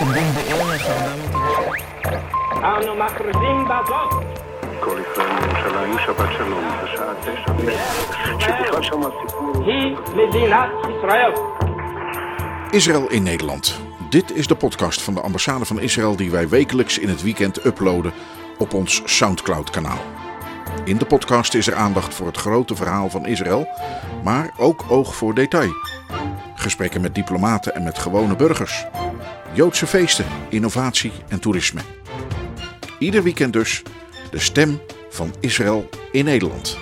Israël in Nederland. Dit is de podcast van de ambassade van Israël die wij wekelijks in het weekend uploaden op ons Soundcloud-kanaal. In de podcast is er aandacht voor het grote verhaal van Israël, maar ook oog voor detail. Gesprekken met diplomaten en met gewone burgers. Joodse feesten, innovatie en toerisme. Ieder weekend dus de stem van Israël in Nederland.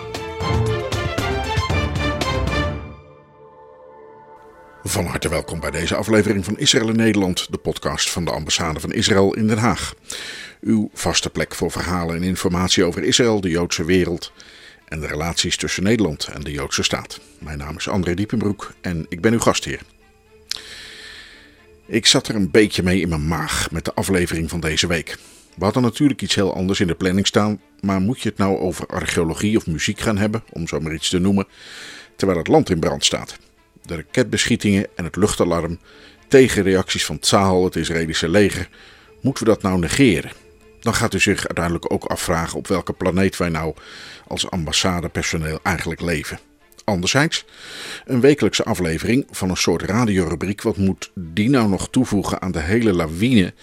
Van harte welkom bij deze aflevering van Israël in Nederland, de podcast van de ambassade van Israël in Den Haag. Uw vaste plek voor verhalen en informatie over Israël, de Joodse wereld en de relaties tussen Nederland en de Joodse staat. Mijn naam is André Diepenbroek en ik ben uw gastheer. Ik zat er een beetje mee in mijn maag met de aflevering van deze week. We hadden natuurlijk iets heel anders in de planning staan, maar moet je het nou over archeologie of muziek gaan hebben, om zo maar iets te noemen, terwijl het land in brand staat? De raketbeschietingen en het luchtalarm, tegenreacties van Tsahal, het Israëlische leger, moeten we dat nou negeren? Dan gaat u zich uiteindelijk ook afvragen op welke planeet wij nou als ambassadepersoneel eigenlijk leven. Anderzijds, een wekelijkse aflevering van een soort radiorubriek, wat moet die nou nog toevoegen aan de hele lawine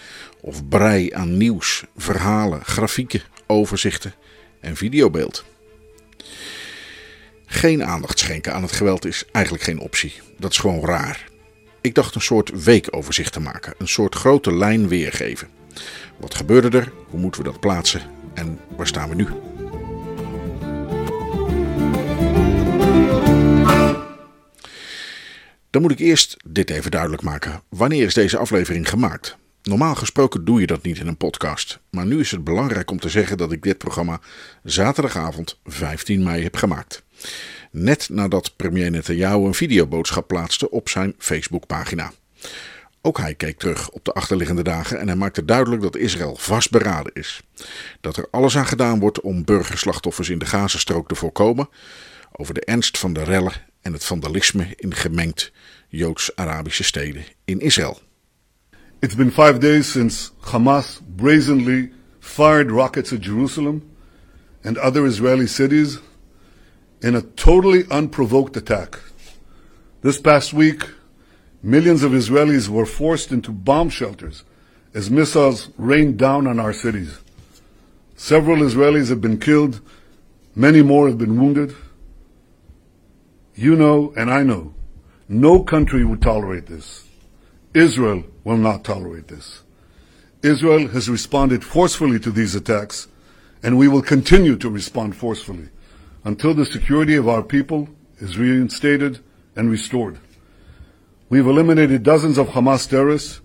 of brei aan nieuws, verhalen, grafieken, overzichten en videobeeld? Geen aandacht schenken aan het geweld is eigenlijk geen optie. Dat is gewoon raar. Ik dacht een soort weekoverzicht te maken, een soort grote lijn weergeven. Wat gebeurde er, hoe moeten we dat plaatsen en waar staan we nu? Dan moet ik eerst dit even duidelijk maken. Wanneer is deze aflevering gemaakt? Normaal gesproken doe je dat niet in een podcast. Maar nu is het belangrijk om te zeggen dat ik dit programma zaterdagavond 15 mei heb gemaakt. Net nadat premier Netanyahu een videoboodschap plaatste op zijn Facebookpagina. Ook hij keek terug op de achterliggende dagen en hij maakte duidelijk dat Israël vastberaden is. Dat er alles aan gedaan wordt om burgerslachtoffers in de Gazastrook te voorkomen. Over de ernst van de rellen en het vandalisme in gemengd Joods-Arabische steden in Israël. It's been 5 days since Hamas brazenly fired rockets at Jerusalem and other Israeli cities in a totally unprovoked attack. This past week, millions of Israelis were forced into bomb shelters as missiles rained down on our cities. Several Israelis have been killed, many more have been wounded. You know and I know, no country would tolerate this. Israel will not tolerate this. Israel has responded forcefully to these attacks, and we will continue to respond forcefully until the security of our people is reinstated and restored. We've eliminated dozens of Hamas terrorists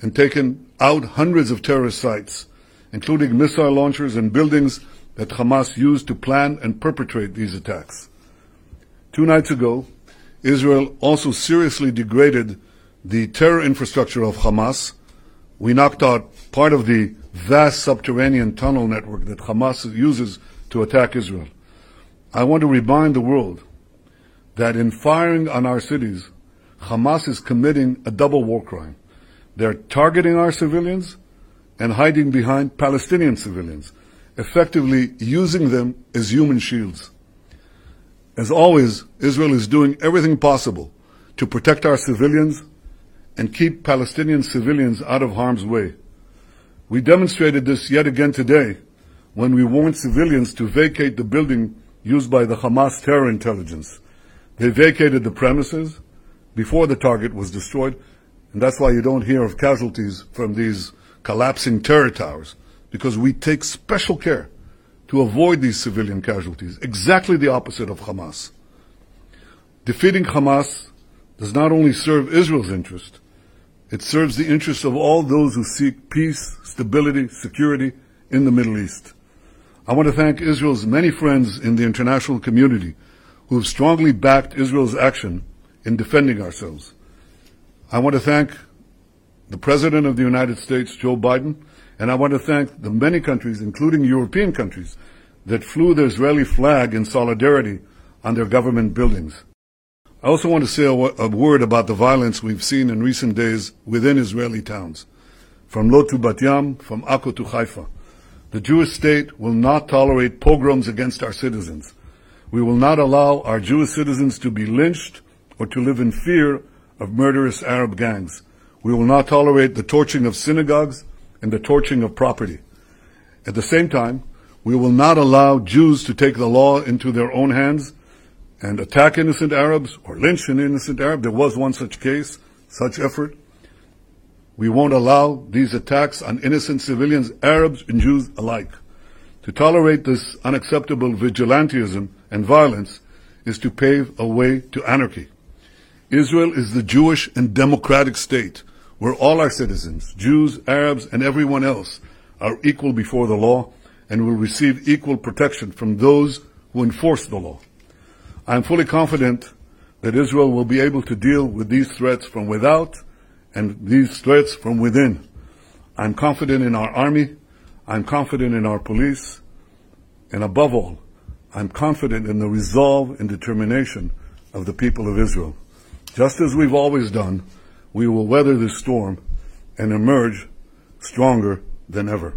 and taken out hundreds of terrorist sites, including missile launchers and buildings that Hamas used to plan and perpetrate these attacks. 2 nights ago, Israel also seriously degraded the terror infrastructure of Hamas. We knocked out part of the vast subterranean tunnel network that Hamas uses to attack Israel. I want to remind the world that in firing on our cities, Hamas is committing a double war crime. They're targeting our civilians and hiding behind Palestinian civilians, effectively using them as human shields. As always, Israel is doing everything possible to protect our civilians and keep Palestinian civilians out of harm's way. We demonstrated this yet again today when we warned civilians to vacate the building used by the Hamas terror intelligence. They vacated the premises before the target was destroyed, and that's why you don't hear of casualties from these collapsing terror towers, because we take special care to avoid these civilian casualties, exactly the opposite of Hamas. Defeating Hamas does not only serve Israel's interest, it serves the interests of all those who seek peace, stability, security in the Middle East. I want to thank Israel's many friends in the international community who have strongly backed Israel's action in defending ourselves. I want to thank the President of the United States, Joe Biden, and I want to thank the many countries, including European countries, that flew the Israeli flag in solidarity on their government buildings. I also want to say a word about the violence we've seen in recent days within Israeli towns. from Lod to Bat Yam, from Akko to Haifa. The Jewish state will not tolerate pogroms against our citizens. We will not allow our Jewish citizens to be lynched or to live in fear of murderous Arab gangs. We will not tolerate the torching of synagogues and the torching of property. At the same time, we will not allow Jews to take the law into their own hands and attack innocent Arabs or lynch an innocent Arab. There was one such case, such effort. We won't allow these attacks on innocent civilians, Arabs and Jews alike. To tolerate this unacceptable vigilantism and violence is to pave a way to anarchy. Israel is the Jewish and democratic state where all our citizens, Jews, Arabs, and everyone else, are equal before the law and will receive equal protection from those who enforce the law. I am fully confident that Israel will be able to deal with these threats from without and these threats from within. I am confident in our army. I am confident in our police. And above all, I am confident in the resolve and determination of the people of Israel. Just as we've always done, we will weather this storm and emerge stronger than ever.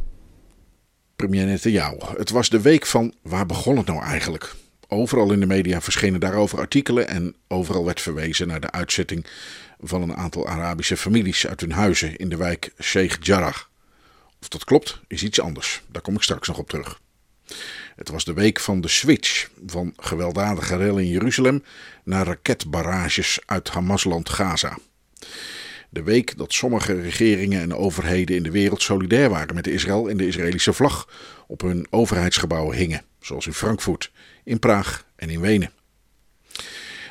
Premier Netanyahu, het was de week van waar begon het nou eigenlijk? Overal in de media verschenen daarover artikelen en overal werd verwezen naar de uitzetting van een aantal Arabische families uit hun huizen in de wijk Sheikh Jarrah. Of dat klopt, is iets anders. Daar kom ik straks nog op terug. Het was de week van de switch van gewelddadige rellen in Jeruzalem naar raketbarrages uit Hamasland Gaza. De week dat sommige regeringen en overheden in de wereld solidair waren met Israël en de Israëlische vlag op hun overheidsgebouwen hingen, zoals in Frankfurt, in Praag en in Wenen.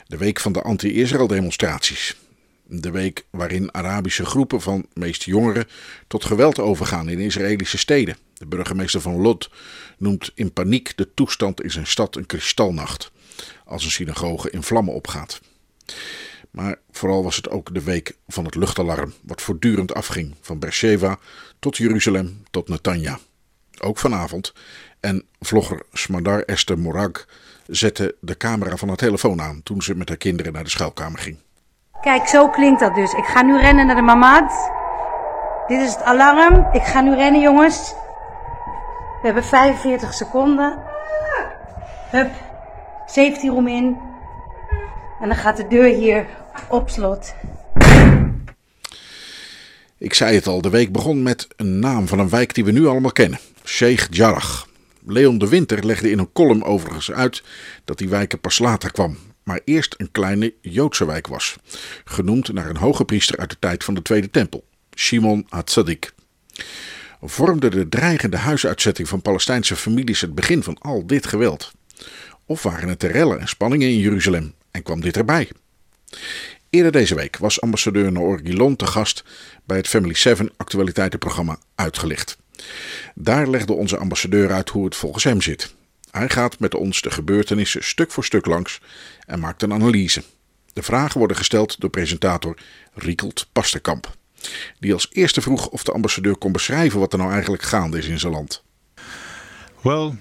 De week van de anti-Israël demonstraties. De week waarin Arabische groepen van meest jongeren tot geweld overgaan in Israëlische steden. De burgemeester van Lod noemt in paniek de toestand in zijn stad een kristalnacht, als een synagoge in vlammen opgaat. Maar vooral was het ook de week van het luchtalarm, wat voortdurend afging van Beersheva tot Jeruzalem tot Netanja. Ook vanavond. En vlogger Smadar Esther Morag zette de camera van haar telefoon aan toen ze met haar kinderen naar de schuilkamer ging. Kijk, zo klinkt dat dus. Ik ga nu rennen naar de mamad. Dit is het alarm. Ik ga nu rennen, jongens. We hebben 45 seconden. Hup. Safety room in. En dan gaat de deur hier op slot. Ik zei het al, de week begon met een naam van een wijk die we nu allemaal kennen. Sheikh Jarrah. Leon de Winter legde in een column overigens uit dat die wijk pas later kwam, maar eerst een kleine Joodse wijk was, genoemd naar een hogepriester uit de tijd van de Tweede Tempel, Shimon Hatzadik. Vormde de dreigende huisuitzetting van Palestijnse families het begin van al dit geweld? Of waren het de rellen en spanningen in Jeruzalem en kwam dit erbij? Eerder deze week was ambassadeur Nour Gilon te gast bij het Family 7 actualiteitenprogramma Uitgelicht. Daar legde onze ambassadeur uit hoe het volgens hem zit. Hij gaat met ons de gebeurtenissen stuk voor stuk langs en maakt een analyse. De vragen worden gesteld door presentator Riekelt Pasterkamp, die als eerste vroeg of de ambassadeur kon beschrijven wat er nou eigenlijk gaande is in zijn land. Well,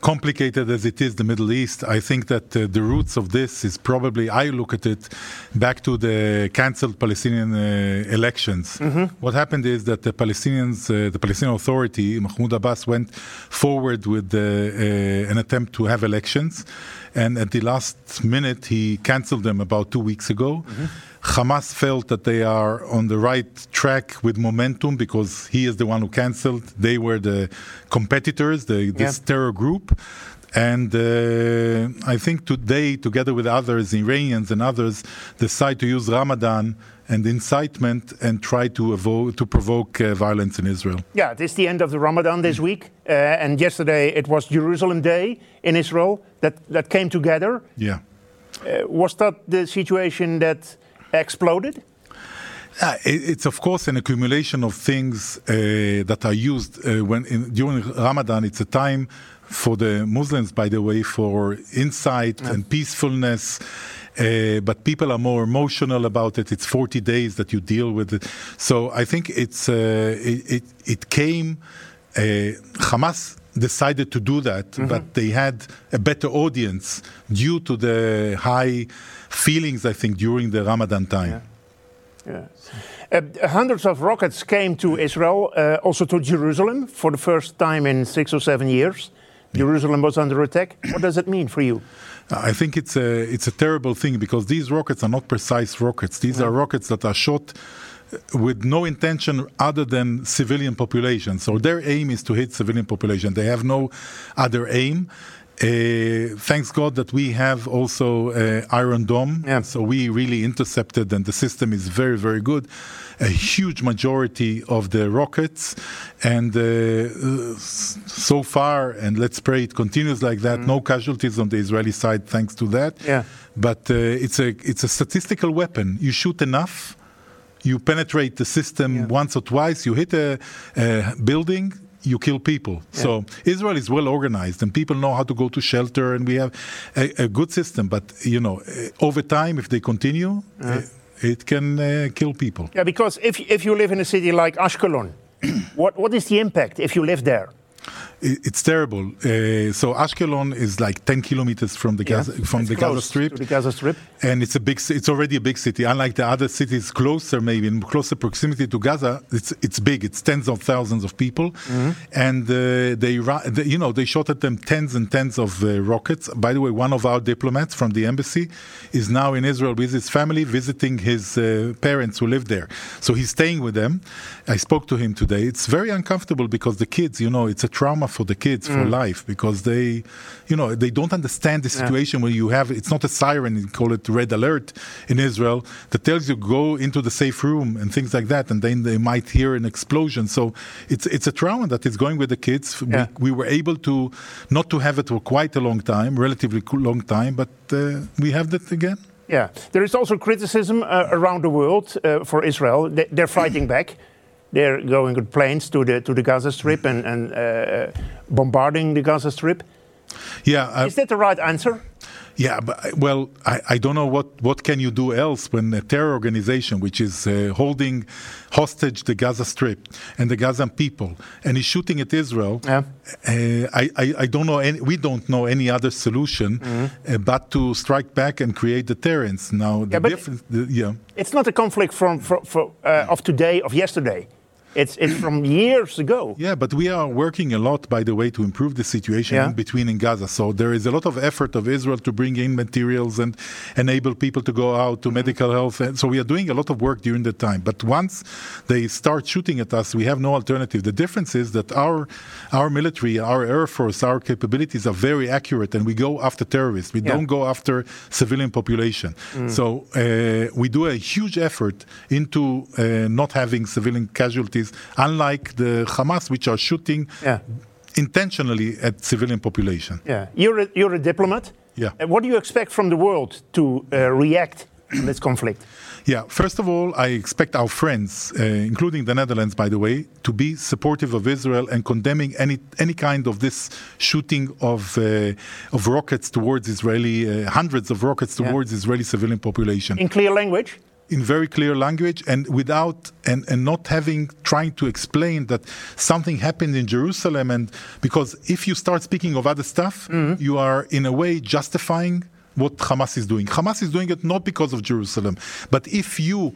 complicated as it is, the Middle East, I think that the roots of this is probably, I look at it, back to the cancelled Palestinian elections. Mm-hmm. What happened is that the Palestinian Authority, Mahmoud Abbas, went forward with an attempt to have elections. And at the last minute, he cancelled them about 2 weeks ago. Mm-hmm. Hamas felt that they are on the right track with momentum because he is the one who canceled. They were the competitors, this terror group. And I think today, together with others, Iranians and others, decide to use Ramadan and incitement and try to provoke violence in Israel. Yeah, it is the end of the Ramadan this week. And yesterday it was Jerusalem Day in Israel that came together. Yeah. Was that the situation that exploded? It's of course an accumulation of things that are used during Ramadan. It's a time for the Muslims, by the way, for insight and peacefulness. But people are more emotional about it. It's 40 days that you deal with it. So I think it came. Hamas decided to do that, mm-hmm. but they had a better audience due to the high feelings, I think, during the Ramadan time. Yeah. Yeah. Hundreds of rockets came to Israel, also to Jerusalem, for the first time in 6 or 7 years. Jerusalem was under attack. What does it mean for you? I think it's a terrible thing, because these rockets are not precise rockets. These are rockets that are shot with no intention other than civilian population. So their aim is to hit civilian population. They have no other aim. Thanks God that we have also Iron Dome, so we really intercepted, and the system is very, very good. A huge majority of the rockets, and so far, and let's pray it continues like that. No casualties on the Israeli side, thanks to that. Yeah. But it's a statistical weapon. You shoot enough, you penetrate the system once or twice, you hit a building. You kill people. Yeah. So Israel is well organized, and people know how to go to shelter, and we have a good system. But, you know, over time, if they continue, it can kill people. Yeah, because if you live in a city like Ashkelon, what is the impact if you live there? It's terrible. So Ashkelon is like 10 kilometers from the Gaza, from the Gaza Strip, and it's already a big city. Unlike the other cities, closer maybe in closer proximity to Gaza, it's big. It's tens of thousands of people, and they shot at them tens and tens of rockets. By the way, one of our diplomats from the embassy is now in Israel with his family, visiting his parents who live there. So he's staying with them. I spoke to him today. It's very uncomfortable because the kids, you know, it's a trauma for the kids for life, because they, you know, they don't understand the situation where you have, it's not a siren, you call it red alert in Israel, that tells you go into the safe room and things like that, and then they might hear an explosion. So it's a trauma that is going with the kids. Yeah. We were able to not to have it for quite a long time, relatively long time, but we have that again. Yeah, there is also criticism around the world for Israel. They're fighting back. They're going with planes to the Gaza Strip and bombarding the Gaza Strip. Yeah, is that the right answer? Yeah, but, well, I don't know what can you do else when a terror organization, which is holding hostage the Gaza Strip and the Gazan people, and is shooting at Israel. Yeah. I don't know. We don't know any other solution but to strike back and create deterrence. Now, it's not a conflict of today, of yesterday. It's from years ago. Yeah, but we are working a lot, by the way, to improve the situation in Gaza. So there is a lot of effort of Israel to bring in materials and enable people to go out to medical health. And so we are doing a lot of work during the time. But once they start shooting at us, we have no alternative. The difference is that our military, our air force, our capabilities are very accurate, and we go after terrorists. We don't go after civilian population. So we do a huge effort into not having civilian casualties, unlike the Hamas, which are shooting intentionally at civilian population. Yeah, you're a diplomat. Yeah. What do you expect from the world to react to this conflict? Yeah, first of all, I expect our friends, including the Netherlands, by the way, to be supportive of Israel and condemning any kind of this shooting of rockets towards Israeli, hundreds of rockets towards Israeli civilian population. In clear language? In very clear language, and without and not having trying to explain that something happened in Jerusalem, and because if you start speaking of other stuff, you are in a way justifying what Hamas is doing. Hamas is doing it not because of Jerusalem, but if you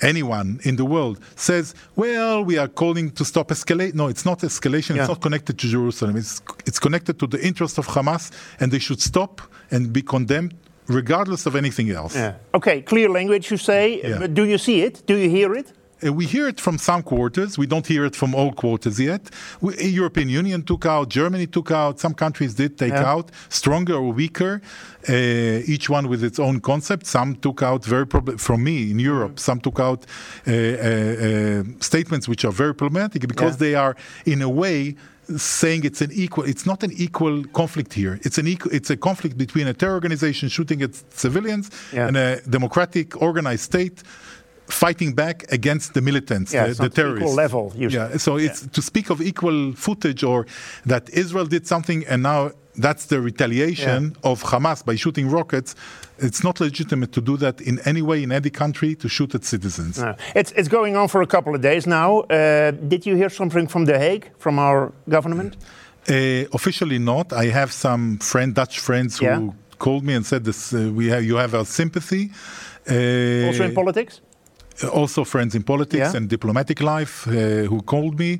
anyone in the world says, well, we are calling to stop escalation. No, it's not escalation. Yeah. It's not connected to Jerusalem. It's connected to the interest of Hamas, and they should stop and be condemned regardless of anything else. Yeah. Okay, clear language, you say. Yeah. But do you see it? Do you hear it? We hear it from some quarters. We don't hear it from all quarters yet. The European Union took out, Germany took out, some countries did take out, stronger or weaker, each one with its own concept. Some took out, from me in Europe, some took out statements which are very problematic because they are, in a way, saying it's an equal. It's not an equal conflict here. It's a conflict between a terror organization shooting at civilians and a democratic, organized state fighting back against the militants, the terrorists. Equal level. Usually. Yeah. So it's to speak of equal footage, or that Israel did something and now that's the retaliation of Hamas by shooting rockets. It's not legitimate to do that in any way in any country, to shoot at citizens. No. It's going on for a couple of days now. Did you hear something from The Hague, from our government? Officially not. I have some Dutch friends who called me and said, "This, you have our sympathy." Also in politics? also friends in politics and diplomatic life who called me.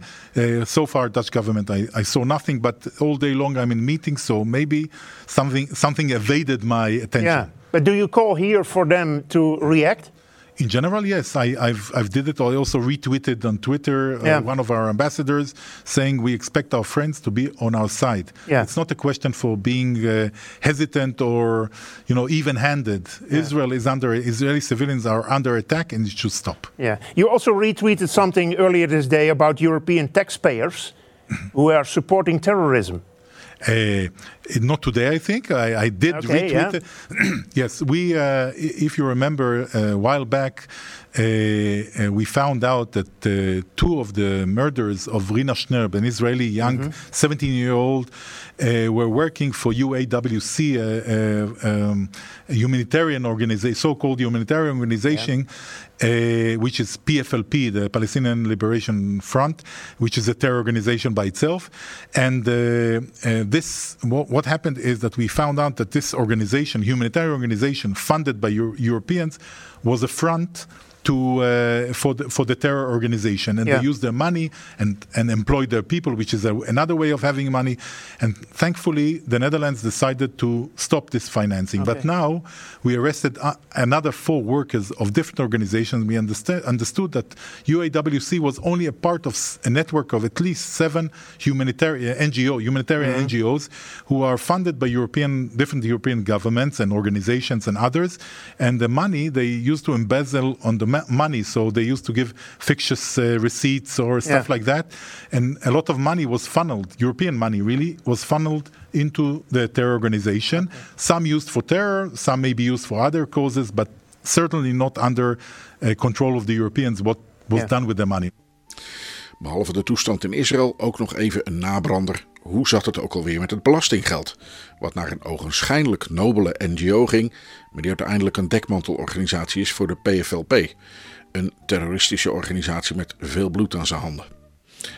So far, Dutch government, I saw nothing, but all day long I'm in meetings, so maybe something evaded my attention. Yeah, but do you call here for them to react? In general, yes. I've did it. I also retweeted on Twitter one of our ambassadors saying we expect our friends to be on our side. Yeah. It's not a question for being hesitant or even-handed. Yeah. Israeli civilians are under attack and it should stop. Yeah. You also retweeted something earlier this day about European taxpayers who are supporting terrorism. Not today, I think. I did retweet it. Yes, we, if you remember, a while back, we found out that two of the murderers of Rina Schnerb, an Israeli young 17-year-old, were working for UAWC, a humanitarian organization, so-called humanitarian organization, which is PFLP, the Palestinian Liberation Front, which is a terror organization by itself. And what happened is that we found out that this organization, humanitarian organization, funded by Europeans, was a front for the terror organization, and they used their money and employed their people, which is another way of having money. And thankfully, the Netherlands decided to stop this financing. Okay. But now we arrested another four workers of different organizations. We understood that UAWC was only a part of a network of at least seven humanitarian NGOs, who are funded by different European governments and organizations and others. And the money they used to embezzle on the money, so they used to give fictitious receipts or stuff like that, and a lot of money was funneled. European money really was funneled into the terror organization. Some used for terror, some may be used for other causes, but certainly not under control of the Europeans. What was done with the money? Behalve de toestand in Israël ook nog even een nabrander. Hoe zat het ook alweer met het belastinggeld? Wat naar een ogenschijnlijk nobele NGO ging, maar die uiteindelijk een dekmantelorganisatie is voor de PFLP. Een terroristische organisatie met veel bloed aan zijn handen.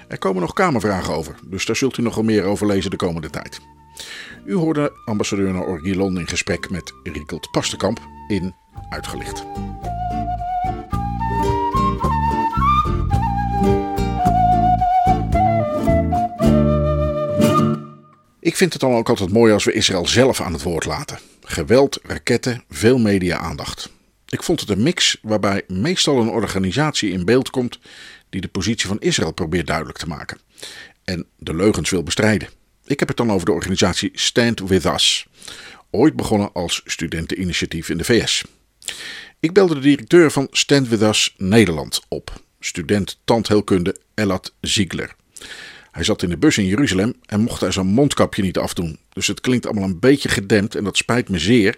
Er komen nog Kamervragen over, dus daar zult u nog wel meer over lezen de komende tijd. U hoorde ambassadeur Nour Gilon in gesprek met Riekelt Pasterkamp in Uitgelicht. Ik vind het dan ook altijd mooi als we Israël zelf aan het woord laten. Geweld, raketten, veel media-aandacht. Ik vond het een mix waarbij meestal een organisatie in beeld komt die de positie van Israël probeert duidelijk te maken. En de leugens wil bestrijden. Ik heb het dan over de organisatie Stand With Us. Ooit begonnen als studenteninitiatief in de VS. Ik belde de directeur van Stand With Us Nederland op. Student tandheelkunde Elad Ziegler. Hij zat in de bus in Jeruzalem en mocht hij zijn mondkapje niet afdoen. Dus het klinkt allemaal een beetje gedempt en dat spijt me zeer.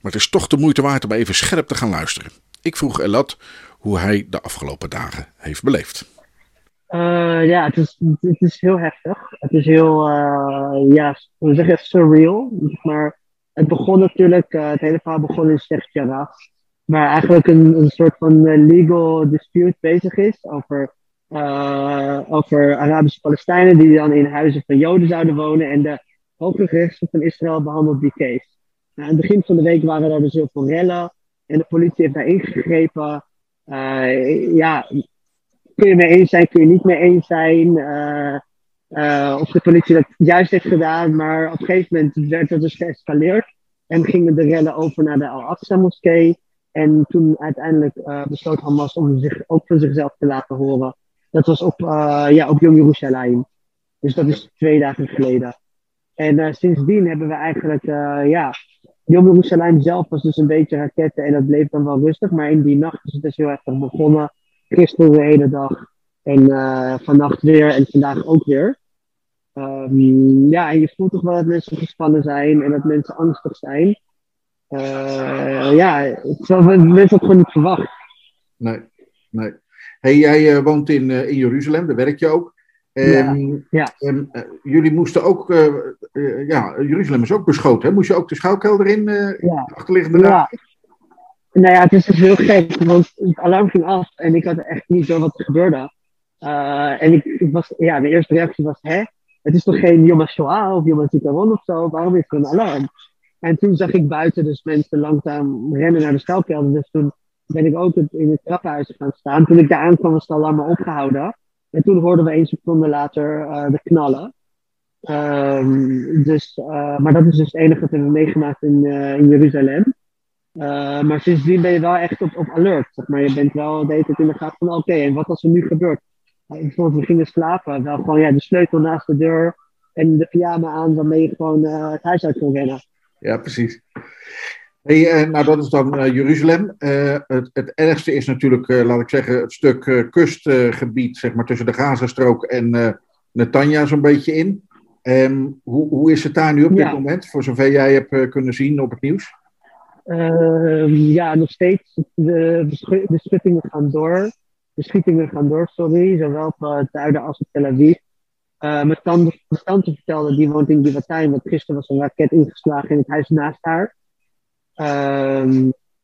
Maar het is toch de moeite waard om even scherp te gaan luisteren. Ik vroeg Elad hoe hij de afgelopen dagen heeft beleefd. Het is heel heftig. Het is heel, we zeggen surreal. Maar het begon natuurlijk, het hele verhaal begon in Sheikh Jarrah. Waar eigenlijk een soort van legal dispute bezig is over Arabische Palestijnen die dan in huizen van Joden zouden wonen. En de Hoge Rechtshof van Israël behandelt die case. Nou, aan het begin van de week waren er dus heel veel rellen. En de politie heeft daar ingegrepen. Kun je mee eens zijn, kun je niet mee eens zijn. Of de politie dat juist heeft gedaan. Maar op een gegeven moment werd dat dus geëscaleerd. En gingen de rellen over naar de Al-Aqsa moskee. En toen uiteindelijk besloot Hamas om zich ook van zichzelf te laten horen. Dat was op Yom Yerushalayim. Dus dat is 2 dagen geleden. En sindsdien hebben we eigenlijk... Yom Yerushalayim zelf was dus een beetje raketten en dat bleef dan wel rustig. Maar in die nacht is het dus heel erg begonnen. Gisteren de hele dag. En vannacht weer en vandaag ook weer. En je voelt toch wel dat mensen gespannen zijn en dat mensen angstig zijn. Mensen had gewoon niet verwacht. Nee. Hey, jij woont in Jeruzalem, daar werk je ook. Jullie moesten ook... Jeruzalem is ook beschoten, hè? Moest je ook de schouwkelder in? Achterliggende raad? Nou ja, het is dus heel gek, want het alarm ging af en ik had echt niet door wat er gebeurde. En ik was, de eerste reactie was, het is toch geen Yom HaShoah of Yom HaZikaron of zo? Waarom is er een alarm? En toen zag ik buiten dus mensen langzaam rennen naar de schouwkelder. Dus toen ben ik ook in het trappenhuis gaan staan. Toen ik daar aankwam was het alarm opgehouden. En toen hoorden we 1 seconde later de knallen. Maar dat is dus het enige dat we hebben meegemaakt in Jeruzalem. Maar sindsdien ben je wel echt op alert. Zeg maar. Je bent wel de hele tijd in de gaten van oké, en wat als er nu gebeurt? Bijvoorbeeld, we gingen slapen. Wel gewoon de sleutel naast de deur en de pyjama aan waarmee je gewoon het huis uit kon rennen. Ja, precies. Hey, dat is dan Jeruzalem. Het ergste is natuurlijk, laat ik zeggen, het stuk kustgebied, zeg maar, tussen de Gazastrook en Netanja zo'n beetje in. Hoe is het daar nu op dit moment, voor zover jij hebt kunnen zien op het nieuws? Nog steeds. De schietingen gaan door. Zowel op het zuiden als op Tel Aviv. Mijn tante vertelde, die woont in Givatayim, want gisteren was een raket ingeslagen in het huis naast haar.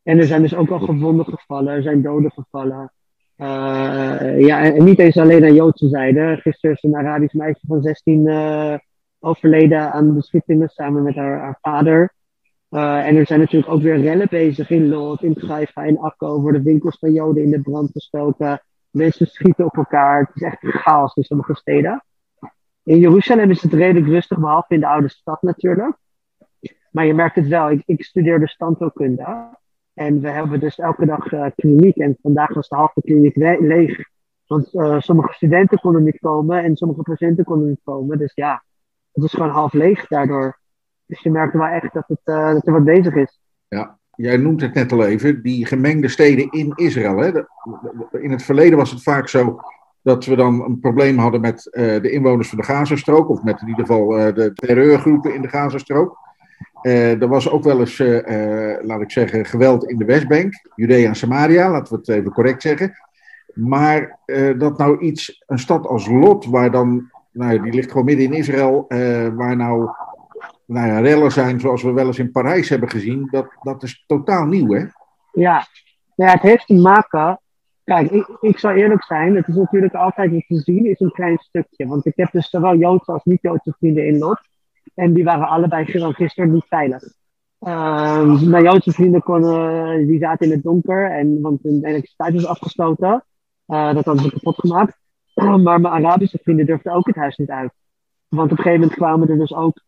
En er zijn dus ook al gewonden gevallen, er zijn doden gevallen. En niet eens alleen aan Joodse zijde. Gisteren is een Arabisch meisje van 16 overleden aan beschietingen samen met haar vader. En er zijn natuurlijk ook weer rellen bezig in Lod, in Haifa, in Akko. Worden winkels van Joden in de brand gestoken. Mensen schieten op elkaar. Het is echt chaos in sommige steden. In Jeruzalem is het redelijk rustig, behalve in de oude stad natuurlijk. Maar je merkt het wel, ik studeerde standheelkunde. En we hebben dus elke dag kliniek. En vandaag was de halve kliniek leeg. Want sommige studenten konden niet komen en sommige patiënten konden niet komen. Dus ja, het is gewoon half leeg daardoor. Dus je merkt wel echt dat er wat bezig is. Ja, jij noemt het net al even, die gemengde steden in Israël. Hè? In het verleden was het vaak zo dat we dan een probleem hadden met de inwoners van de Gazastrook. Of met in ieder geval de terreurgroepen in de Gazastrook. Er was ook wel eens, laat ik zeggen, geweld in de Westbank. Judea en Samaria, laten we het even correct zeggen. Maar dat nou iets, een stad als Lod, waar dan, die ligt gewoon midden in Israël, waar rellen zijn zoals we wel eens in Parijs hebben gezien, dat is totaal nieuw, hè? Ja, het heeft te maken. Kijk, ik zal eerlijk zijn, het is natuurlijk altijd wat te zien is een klein stukje. Want ik heb dus zowel Joodse als niet-Joodse vrienden in Lod. En die waren allebei gisteren niet veilig. Mijn Joodse vrienden die zaten in het donker. Want hun elektriciteit was afgesloten. Dat hadden ze kapot gemaakt. Maar mijn Arabische vrienden durfden ook het huis niet uit. Want op een gegeven moment kwamen er dus ook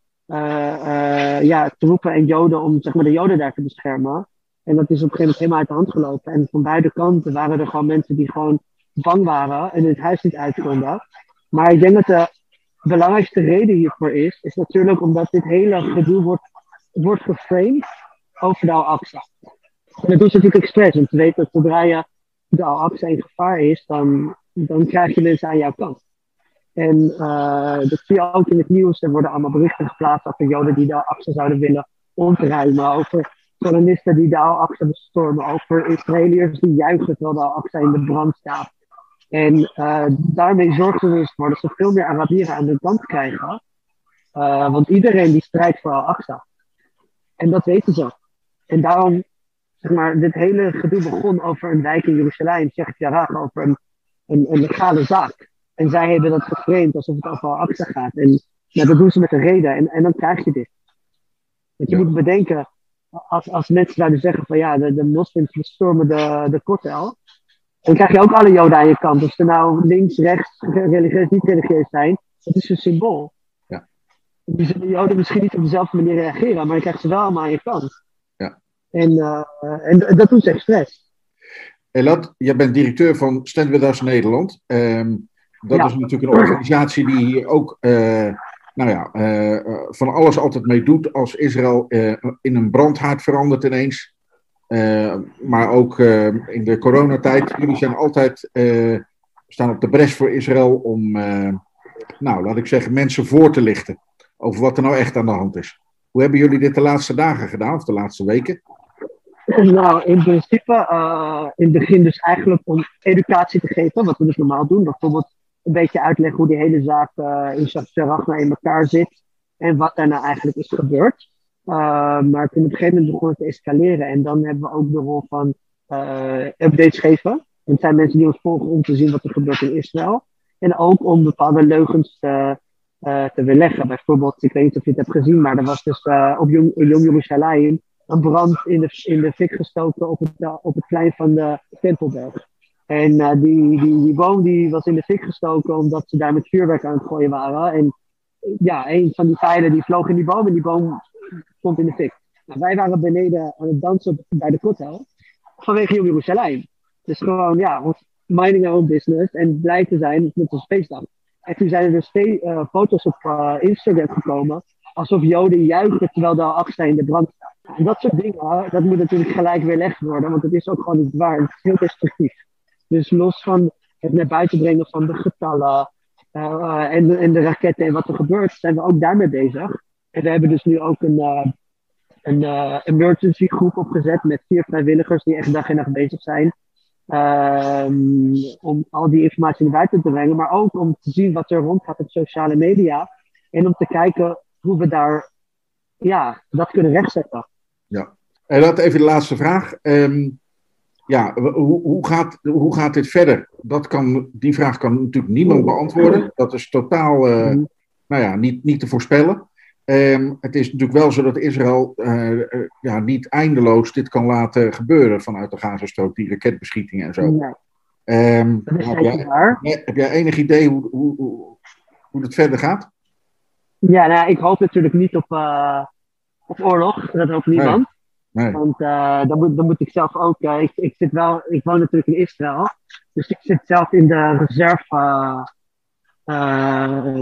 troepen en Joden om zeg maar, de Joden daar te beschermen. En dat is op een gegeven moment helemaal uit de hand gelopen. En van beide kanten waren er gewoon mensen die gewoon bang waren en het huis niet uit konden. Maar ik denk dat de belangrijkste reden hiervoor is natuurlijk omdat dit hele gedoe wordt geframed over de Al-Aqsa. En dat doen ze natuurlijk expres, want ze weten dat zodra je de Al-Aqsa in gevaar is, dan krijg je mensen aan jouw kant. En dat zie je ook in het nieuws, er worden allemaal berichten geplaatst over Joden die de Al-Aqsa zouden willen ontruimen, over kolonisten die de Al-Aqsa bestormen, over Israëliërs die juichen terwijl de Al-Aqsa in de brand staat. En daarmee zorgt er dus voor dat ze veel meer Arabieren aan hun kant krijgen. Want iedereen die strijdt voor Al-Aqsa. En dat weten ze. En daarom, zeg maar, dit hele gedoe begon over een wijk in Jeruzalem, Sheikh Jarrah, over een legale zaak. En zij hebben dat geframed alsof het over Al-Aqsa gaat. En dat doen ze met een reden. En dan krijg je dit. Want je moet bedenken, als mensen zouden zeggen van de moslims bestormen de kotel. Dan krijg je ook alle Joden aan je kant. Of ze nou links, rechts, religieus, niet religieus zijn. Dat is een symbool. Ja. Dus de Joden misschien niet op dezelfde manier reageren. Maar dan krijg ze wel allemaal aan je kant. Ja. En dat doen ze expres. Elad, jij bent directeur van Stand With Us Nederland. Dat is natuurlijk een organisatie die hier ook van alles altijd mee doet. Als Israël in een brandhaard verandert ineens. Maar ook in de coronatijd. Jullie zijn altijd staan op de bres voor Israël om, laat ik zeggen, mensen voor te lichten over wat er nou echt aan de hand is. Hoe hebben jullie dit de laatste dagen gedaan, of de laatste weken? In principe in het begin dus eigenlijk om educatie te geven, wat we dus normaal doen. Bijvoorbeeld een beetje uitleggen hoe die hele zaak in Sheikh in elkaar zit en wat daar nou eigenlijk is gebeurd. Maar toen op een gegeven moment begon het te escaleren. En dan hebben we ook de rol van updates geven. En het zijn mensen die ons volgen om te zien wat er gebeurt in Israël. En ook om bepaalde leugens te weerleggen. Bijvoorbeeld, ik weet niet of je het hebt gezien, maar er was dus op Jong Yerushalayim een brand in de fik gestoken op het plein van de Tempelberg. En die boom die was in de fik gestoken omdat ze daar met vuurwerk aan het gooien waren. En ja, een van die pijlen die vloog in die boom en die boom stond in de fik. Nou, wij waren beneden aan het dansen bij de kotel vanwege Yom Yerushalayim. Dus gewoon, ja, minding our own business en blij te zijn met ons feestdag. En toen zijn er dus foto's op Instagram gekomen alsof Joden juichen terwijl de Al-Aqsa in de brand staat. En dat soort dingen, dat moet natuurlijk gelijk weerlegd worden, want het is ook gewoon niet waar. Het is heel destructief. Dus los van het naar buiten brengen van de getallen en de raketten en wat er gebeurt, zijn we ook daarmee bezig. En we hebben dus nu ook een emergency groep opgezet met 4 vrijwilligers die echt dag en nacht bezig zijn. Om al die informatie naar buiten te brengen, maar ook om te zien wat er rondgaat op sociale media en om te kijken hoe we daar, ja, dat kunnen rechtzetten. Ja, en dat even de laatste vraag. Hoe gaat dit verder? Die vraag kan natuurlijk niemand beantwoorden. Dat is totaal niet te voorspellen. Het is natuurlijk wel zo dat Israël niet eindeloos dit kan laten gebeuren vanuit de Gazastrook, die raketbeschietingen en zo. Nee. Heb jij enig idee hoe het verder gaat? Ja, nou, ik hoop natuurlijk niet op oorlog. Dat hoopt niemand. Nee. Want dan moet ik zelf ook... Ik woon natuurlijk in Israël. Dus ik zit zelf in de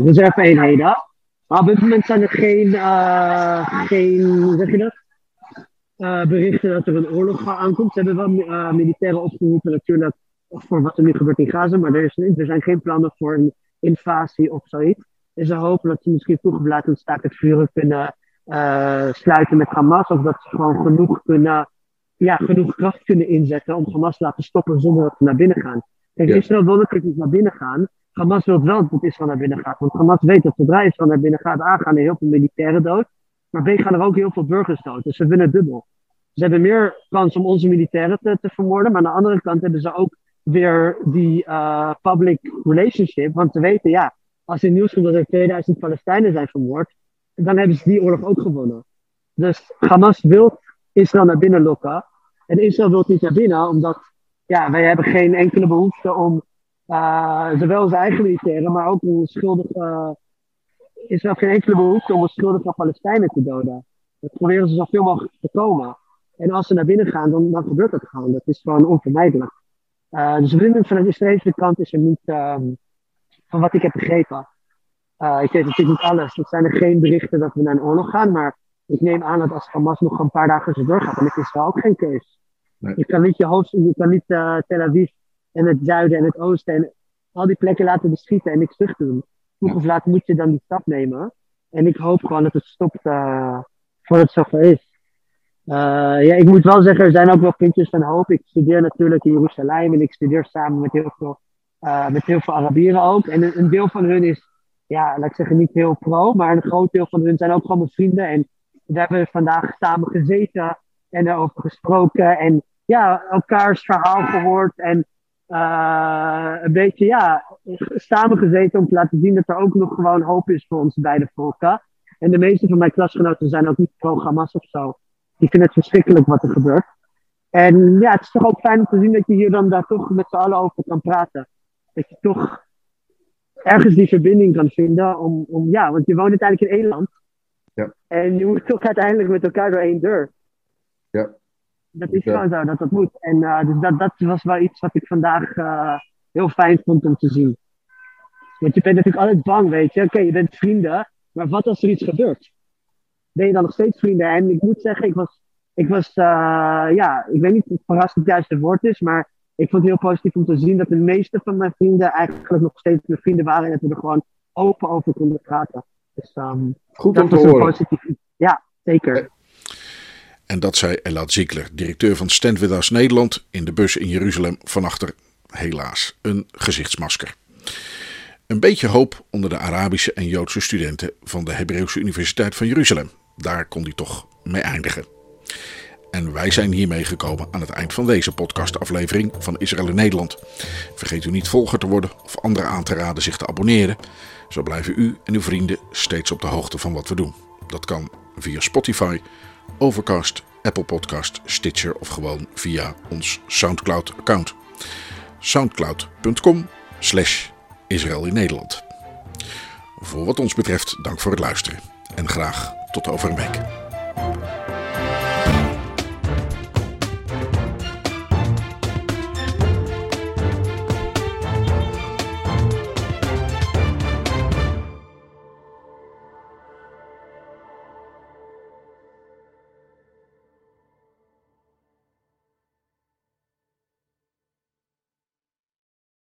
reserve-eenheden. Maar op dit moment zijn er geen berichten dat er een oorlog aankomt. Ze hebben wel militairen opgeroepen natuurlijk voor wat er nu gebeurt in Gaza. Maar er zijn geen plannen voor een invasie of zoiets. En ze hopen dat ze misschien vroeg of laat een staakt het vuren kunnen sluiten met Hamas. Of dat ze gewoon genoeg kracht kunnen inzetten om Hamas te laten stoppen zonder dat ze naar binnen gaan. Kijk, Israël wil natuurlijk niet naar binnen gaan. Hamas wil wel dat Israël naar binnen gaat. Want Hamas weet dat zodra Israël naar binnen gaat, A, gaan er heel veel militairen dood. Maar B, gaan er ook heel veel burgers dood. Dus ze winnen dubbel. Ze hebben meer kans om onze militairen te vermoorden. Maar aan de andere kant hebben ze ook weer die public relationship. Want ze weten, ja, als in nieuws komt dat er 2000 Palestijnen zijn vermoord, dan hebben ze die oorlog ook gewonnen. Dus Hamas wil Israël naar binnen lokken. En Israël wil niet naar binnen, omdat wij hebben geen enkele behoefte om zowel zijn eigen militairen, maar ook is er geen enkele behoefte om onschuldige Palestijnen te doden. Dat proberen ze zoveel mogelijk te komen. En als ze naar binnen gaan, dan gebeurt dat gewoon. Dat is gewoon onvermijdelijk. Dus vanuit de Israëlische kant is er niet, van wat ik heb begrepen. Ik weet natuurlijk niet alles. Er zijn er geen berichten dat we naar een oorlog gaan, maar ik neem aan dat als Hamas nog een paar dagen zo doorgaat, dan is Israël ook geen keus. Nee. Je kan niet Tel Aviv en het zuiden en het oosten en al die plekken laten beschieten en niks terug doen. Vroeg of laat moet je dan die stap nemen. En ik hoop gewoon dat het stopt voordat het zover is. Ik moet wel zeggen, er zijn ook wel puntjes van hoop. Ik studeer natuurlijk in Jeruzalem en ik studeer samen met heel veel Arabieren ook. En een deel van hun is, laat ik zeggen, niet heel pro, maar een groot deel van hun zijn ook gewoon mijn vrienden. En we hebben vandaag samen gezeten en erover gesproken en elkaars verhaal gehoord en een beetje samengezeten om te laten zien dat er ook nog gewoon hoop is voor onze beide volken. En de meeste van mijn klasgenoten zijn ook niet pro-Hamas of zo. Die vinden het verschrikkelijk wat er gebeurt. En ja, het is toch ook fijn om te zien dat je hier dan daar toch met z'n allen over kan praten. Dat je toch ergens die verbinding kan vinden want je woont uiteindelijk in één land. Ja. En je moet toch uiteindelijk met elkaar door één deur. Ja. Dat is gewoon zo, dat moet. En dus dat was wel iets wat ik vandaag heel fijn vond om te zien. Want je bent natuurlijk altijd bang, weet je. Oké, je bent vrienden, maar wat als er iets gebeurt? Ben je dan nog steeds vrienden? En ik moet zeggen, ik weet niet of verrast het juiste woord is, maar ik vond het heel positief om te zien dat de meeste van mijn vrienden eigenlijk nog steeds mijn vrienden waren en dat we er gewoon open over konden praten. Dus goed om te horen. Positief. Ja, zeker. En dat zei Elad Ziegler, directeur van Stand With Us Nederland, in de bus in Jeruzalem vanachter, helaas, een gezichtsmasker. Een beetje hoop onder de Arabische en Joodse studenten van de Hebreeuwse Universiteit van Jeruzalem. Daar kon hij toch mee eindigen. En wij zijn hiermee gekomen aan het eind van deze podcastaflevering van Israël in Nederland. Vergeet u niet volger te worden of anderen aan te raden zich te abonneren. Zo blijven u en uw vrienden steeds op de hoogte van wat we doen. Dat kan via Spotify, Overcast, Apple Podcast, Stitcher of gewoon via ons Soundcloud-account. soundcloud.com/Israël in Nederland. Voor wat ons betreft, dank voor het luisteren en graag tot over een week.